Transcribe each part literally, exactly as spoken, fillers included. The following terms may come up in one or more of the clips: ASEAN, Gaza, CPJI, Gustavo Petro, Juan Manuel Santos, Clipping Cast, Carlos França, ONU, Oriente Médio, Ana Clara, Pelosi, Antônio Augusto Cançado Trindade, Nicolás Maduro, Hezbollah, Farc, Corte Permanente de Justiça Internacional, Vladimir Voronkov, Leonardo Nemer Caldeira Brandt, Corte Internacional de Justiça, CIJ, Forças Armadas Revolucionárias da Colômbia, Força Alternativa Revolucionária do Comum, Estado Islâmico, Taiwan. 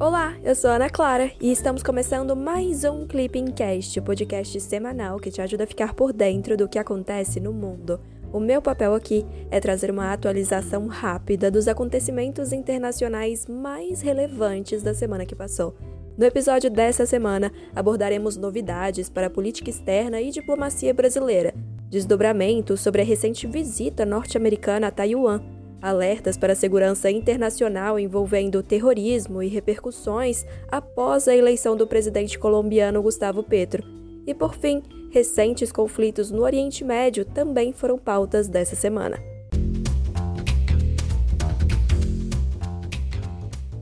Olá, eu sou Ana Clara e estamos começando mais um Clipping Cast, o podcast semanal que te ajuda a ficar por dentro do que acontece no mundo. O meu papel aqui é trazer uma atualização rápida dos acontecimentos internacionais mais relevantes da semana que passou. No episódio dessa semana, abordaremos novidades para a política externa e diplomacia brasileira, desdobramentos sobre a recente visita norte-americana a Taiwan, alertas para a segurança internacional envolvendo terrorismo e repercussões após a eleição do presidente colombiano Gustavo Petro. E, por fim, recentes conflitos no Oriente Médio também foram pautas dessa semana.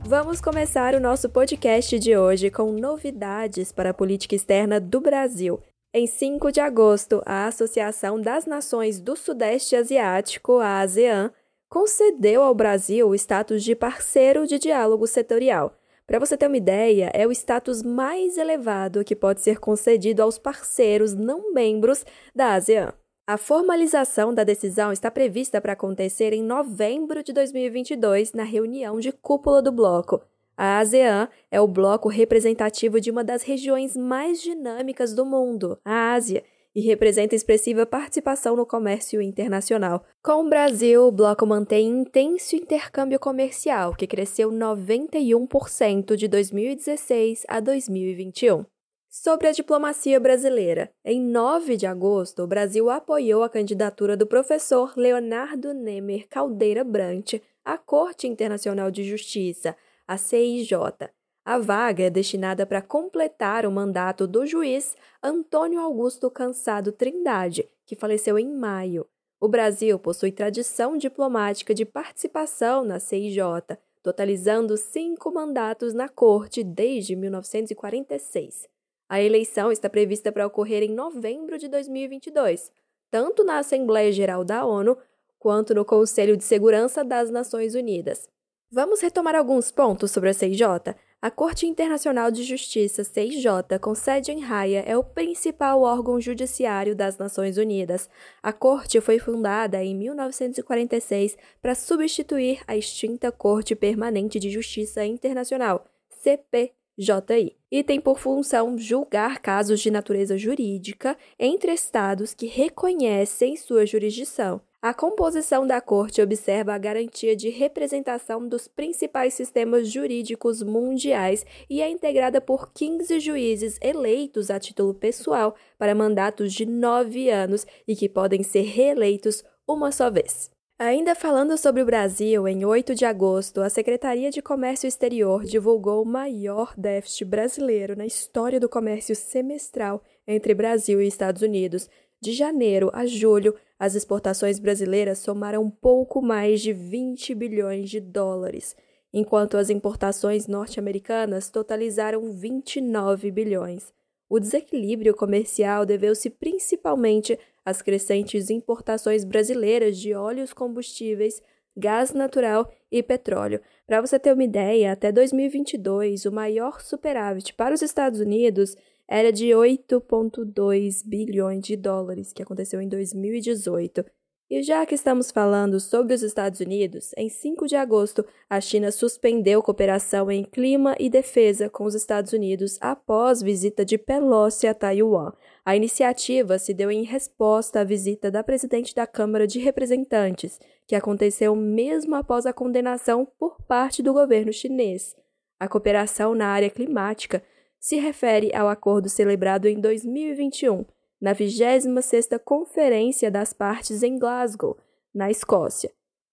Vamos começar o nosso podcast de hoje com novidades para a política externa do Brasil. Em cinco de agosto, a Associação das Nações do Sudeste Asiático, a ASEAN, concedeu ao Brasil o status de parceiro de diálogo setorial. Para você ter uma ideia, é o status mais elevado que pode ser concedido aos parceiros não membros da ASEAN. A formalização da decisão está prevista para acontecer em novembro de dois mil e vinte e dois, na reunião de cúpula do bloco. A ASEAN é o bloco representativo de uma das regiões mais dinâmicas do mundo, a Ásia, e representa expressiva participação no comércio internacional. Com o Brasil, o bloco mantém intenso intercâmbio comercial, que cresceu noventa e um por cento de dois mil e dezesseis a dois mil e vinte e um. Sobre a diplomacia brasileira, em nove de agosto, o Brasil apoiou a candidatura do professor Leonardo Nemer Caldeira Brandt à Corte Internacional de Justiça, a C I J. A vaga é destinada para completar o mandato do juiz Antônio Augusto Cançado Trindade, que faleceu em maio. O Brasil possui tradição diplomática de participação na C I J, totalizando cinco mandatos na corte desde mil novecentos e quarenta e seis. A eleição está prevista para ocorrer em novembro de dois mil e vinte e dois, tanto na Assembleia Geral da ONU quanto no Conselho de Segurança das Nações Unidas. Vamos retomar alguns pontos sobre a C I J? A Corte Internacional de Justiça, C I J, com sede em Haia, é o principal órgão judiciário das Nações Unidas. A Corte foi fundada em mil novecentos e quarenta e seis para substituir a extinta Corte Permanente de Justiça Internacional, C P J I, e tem por função julgar casos de natureza jurídica entre estados que reconhecem sua jurisdição. A composição da Corte observa a garantia de representação dos principais sistemas jurídicos mundiais e é integrada por quinze juízes eleitos a título pessoal para mandatos de nove anos e que podem ser reeleitos uma só vez. Ainda falando sobre o Brasil, em oito de agosto, a Secretaria de Comércio Exterior divulgou o maior déficit brasileiro na história do comércio semestral entre Brasil e Estados Unidos. De janeiro a julho, as exportações brasileiras somaram pouco mais de vinte bilhões de dólares, enquanto as importações norte-americanas totalizaram vinte e nove bilhões. O desequilíbrio comercial deveu-se principalmente às crescentes importações brasileiras de óleos combustíveis, gás natural e petróleo. Para você ter uma ideia, até dois mil e vinte e dois, o maior superávit para os Estados Unidos era de oito vírgula dois bilhões de dólares, que aconteceu em dois mil e dezoito. E já que estamos falando sobre os Estados Unidos, em cinco de agosto, a China suspendeu cooperação em clima e defesa com os Estados Unidos após visita de Pelosi a Taiwan. A iniciativa se deu em resposta à visita da presidente da Câmara de Representantes, que aconteceu mesmo após a condenação por parte do governo chinês. A cooperação na área climática se refere ao acordo celebrado em dois mil e vinte e um, na vigésima sexta Conferência das Partes em Glasgow, na Escócia,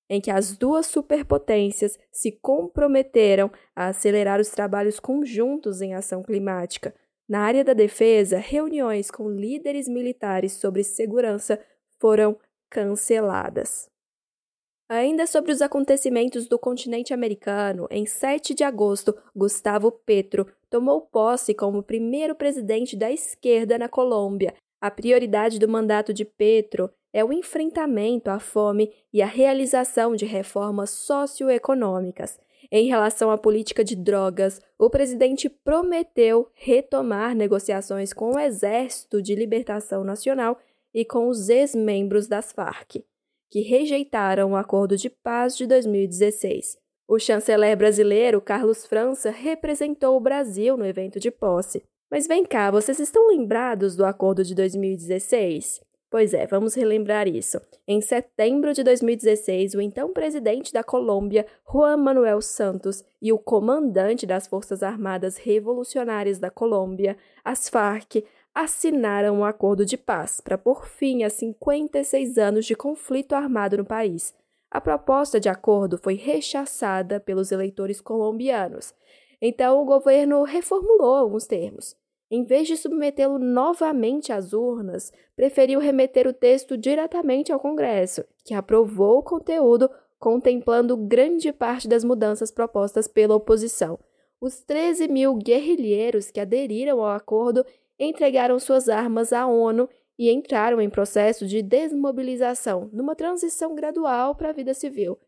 em que as duas superpotências se comprometeram a acelerar os trabalhos conjuntos em ação climática. Na área da defesa, reuniões com líderes militares sobre segurança foram canceladas. Ainda sobre os acontecimentos do continente americano, em sete de agosto, Gustavo Petro tomou posse como primeiro presidente da esquerda na Colômbia. A prioridade do mandato de Petro é o enfrentamento à fome e a realização de reformas socioeconômicas. Em relação à política de drogas, o presidente prometeu retomar negociações com o Exército de Libertação Nacional e com os ex-membros das Farc, que rejeitaram o acordo de paz de dois mil e dezesseis. O chanceler brasileiro, Carlos França, representou o Brasil no evento de posse. Mas vem cá, vocês estão lembrados do acordo de dois mil e dezesseis? Pois é, vamos relembrar isso. Em setembro de dois mil e dezesseis, o então presidente da Colômbia, Juan Manuel Santos, e o comandante das Forças Armadas Revolucionárias da Colômbia, as Farc, assinaram um acordo de paz para pôr fim a cinquenta e seis anos de conflito armado no país. A proposta de acordo foi rechaçada pelos eleitores colombianos. Então, o governo reformulou alguns termos. Em vez de submetê-lo novamente às urnas, preferiu remeter o texto diretamente ao Congresso, que aprovou o conteúdo, contemplando grande parte das mudanças propostas pela oposição. Os treze mil guerrilheiros que aderiram ao acordo entregaram suas armas à ONU e entraram em processo de desmobilização, numa transição gradual para a vida civil.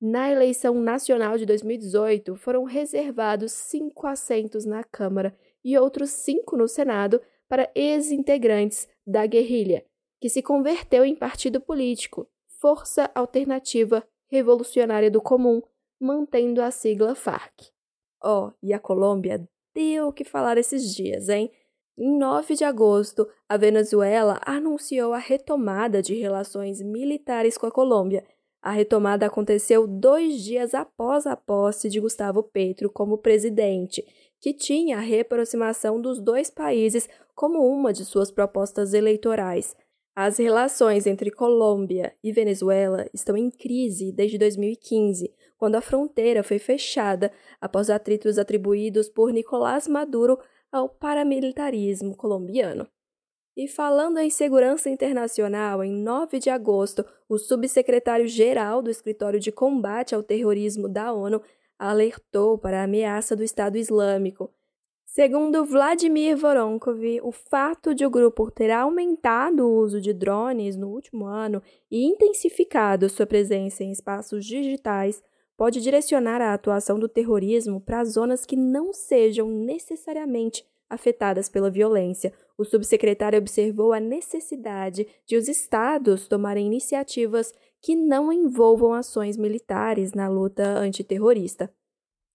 Na eleição nacional de dois mil e dezoito, foram reservados cinco assentos na Câmara e outros cinco no Senado para ex-integrantes da guerrilha, que se converteu em partido político, Força Alternativa Revolucionária do Comum, mantendo a sigla Farc. Ó, oh, e a Colômbia deu o que falar esses dias, hein? Em nove de agosto, a Venezuela anunciou a retomada de relações militares com a Colômbia. A retomada aconteceu dois dias após a posse de Gustavo Petro como presidente, que tinha a reaproximação dos dois países como uma de suas propostas eleitorais. As relações entre Colômbia e Venezuela estão em crise desde dois mil e quinze, quando a fronteira foi fechada após atritos atribuídos por Nicolás Maduro ao paramilitarismo colombiano. E falando em segurança internacional, em nove de agosto, o subsecretário-geral do Escritório de Combate ao Terrorismo da ONU alertou para a ameaça do Estado Islâmico. Segundo Vladimir Voronkov, o fato de o grupo ter aumentado o uso de drones no último ano e intensificado sua presença em espaços digitais pode direcionar a atuação do terrorismo para zonas que não sejam necessariamente afetadas pela violência. O subsecretário observou a necessidade de os estados tomarem iniciativas que não envolvam ações militares na luta antiterrorista.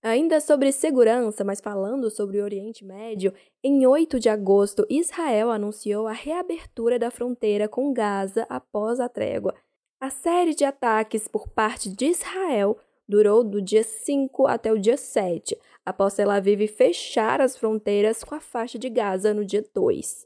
Ainda sobre segurança, mas falando sobre o Oriente Médio, em oito de agosto, Israel anunciou a reabertura da fronteira com Gaza após a trégua. A série de ataques por parte de Israel durou do dia cinco até o dia sete, após Tel Aviv fechar as fronteiras com a faixa de Gaza no dia dois.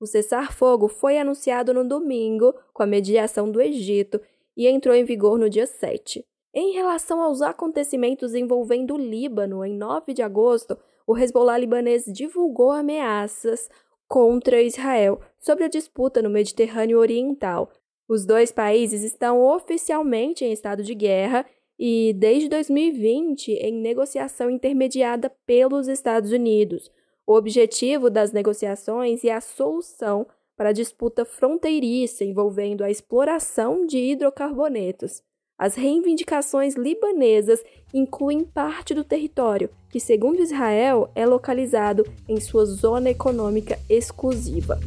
O cessar-fogo foi anunciado no domingo, com a mediação do Egito, e entrou em vigor no dia sete. Em relação aos acontecimentos envolvendo o Líbano, em nove de agosto, o Hezbollah libanês divulgou ameaças contra Israel sobre a disputa no Mediterrâneo Oriental. Os dois países estão oficialmente em estado de guerra e, desde dois mil e vinte, em negociação intermediada pelos Estados Unidos. O objetivo das negociações é a solução para a disputa fronteiriça envolvendo a exploração de hidrocarbonetos. As reivindicações libanesas incluem parte do território, que, segundo Israel, é localizado em sua zona econômica exclusiva.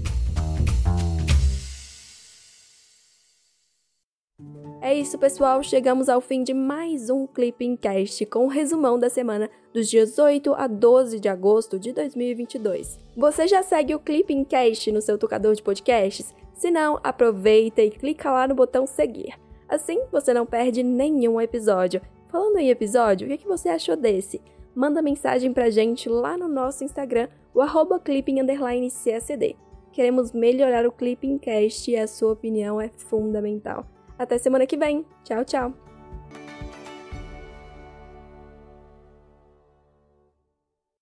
É isso, pessoal. Chegamos ao fim de mais um Clipping Cast com um resumão da semana dos dias oito a doze de agosto de dois mil e vinte e dois. Você já segue o Clipping Cast no seu tocador de podcasts? Se não, aproveita e clica lá no botão seguir. Assim, você não perde nenhum episódio. Falando em episódio, o que, é que você achou desse? Manda mensagem pra gente lá no nosso Instagram, o arroba clipping_csd. Queremos melhorar o Clipping Cast e a sua opinião é fundamental. Até semana que vem. Tchau, tchau!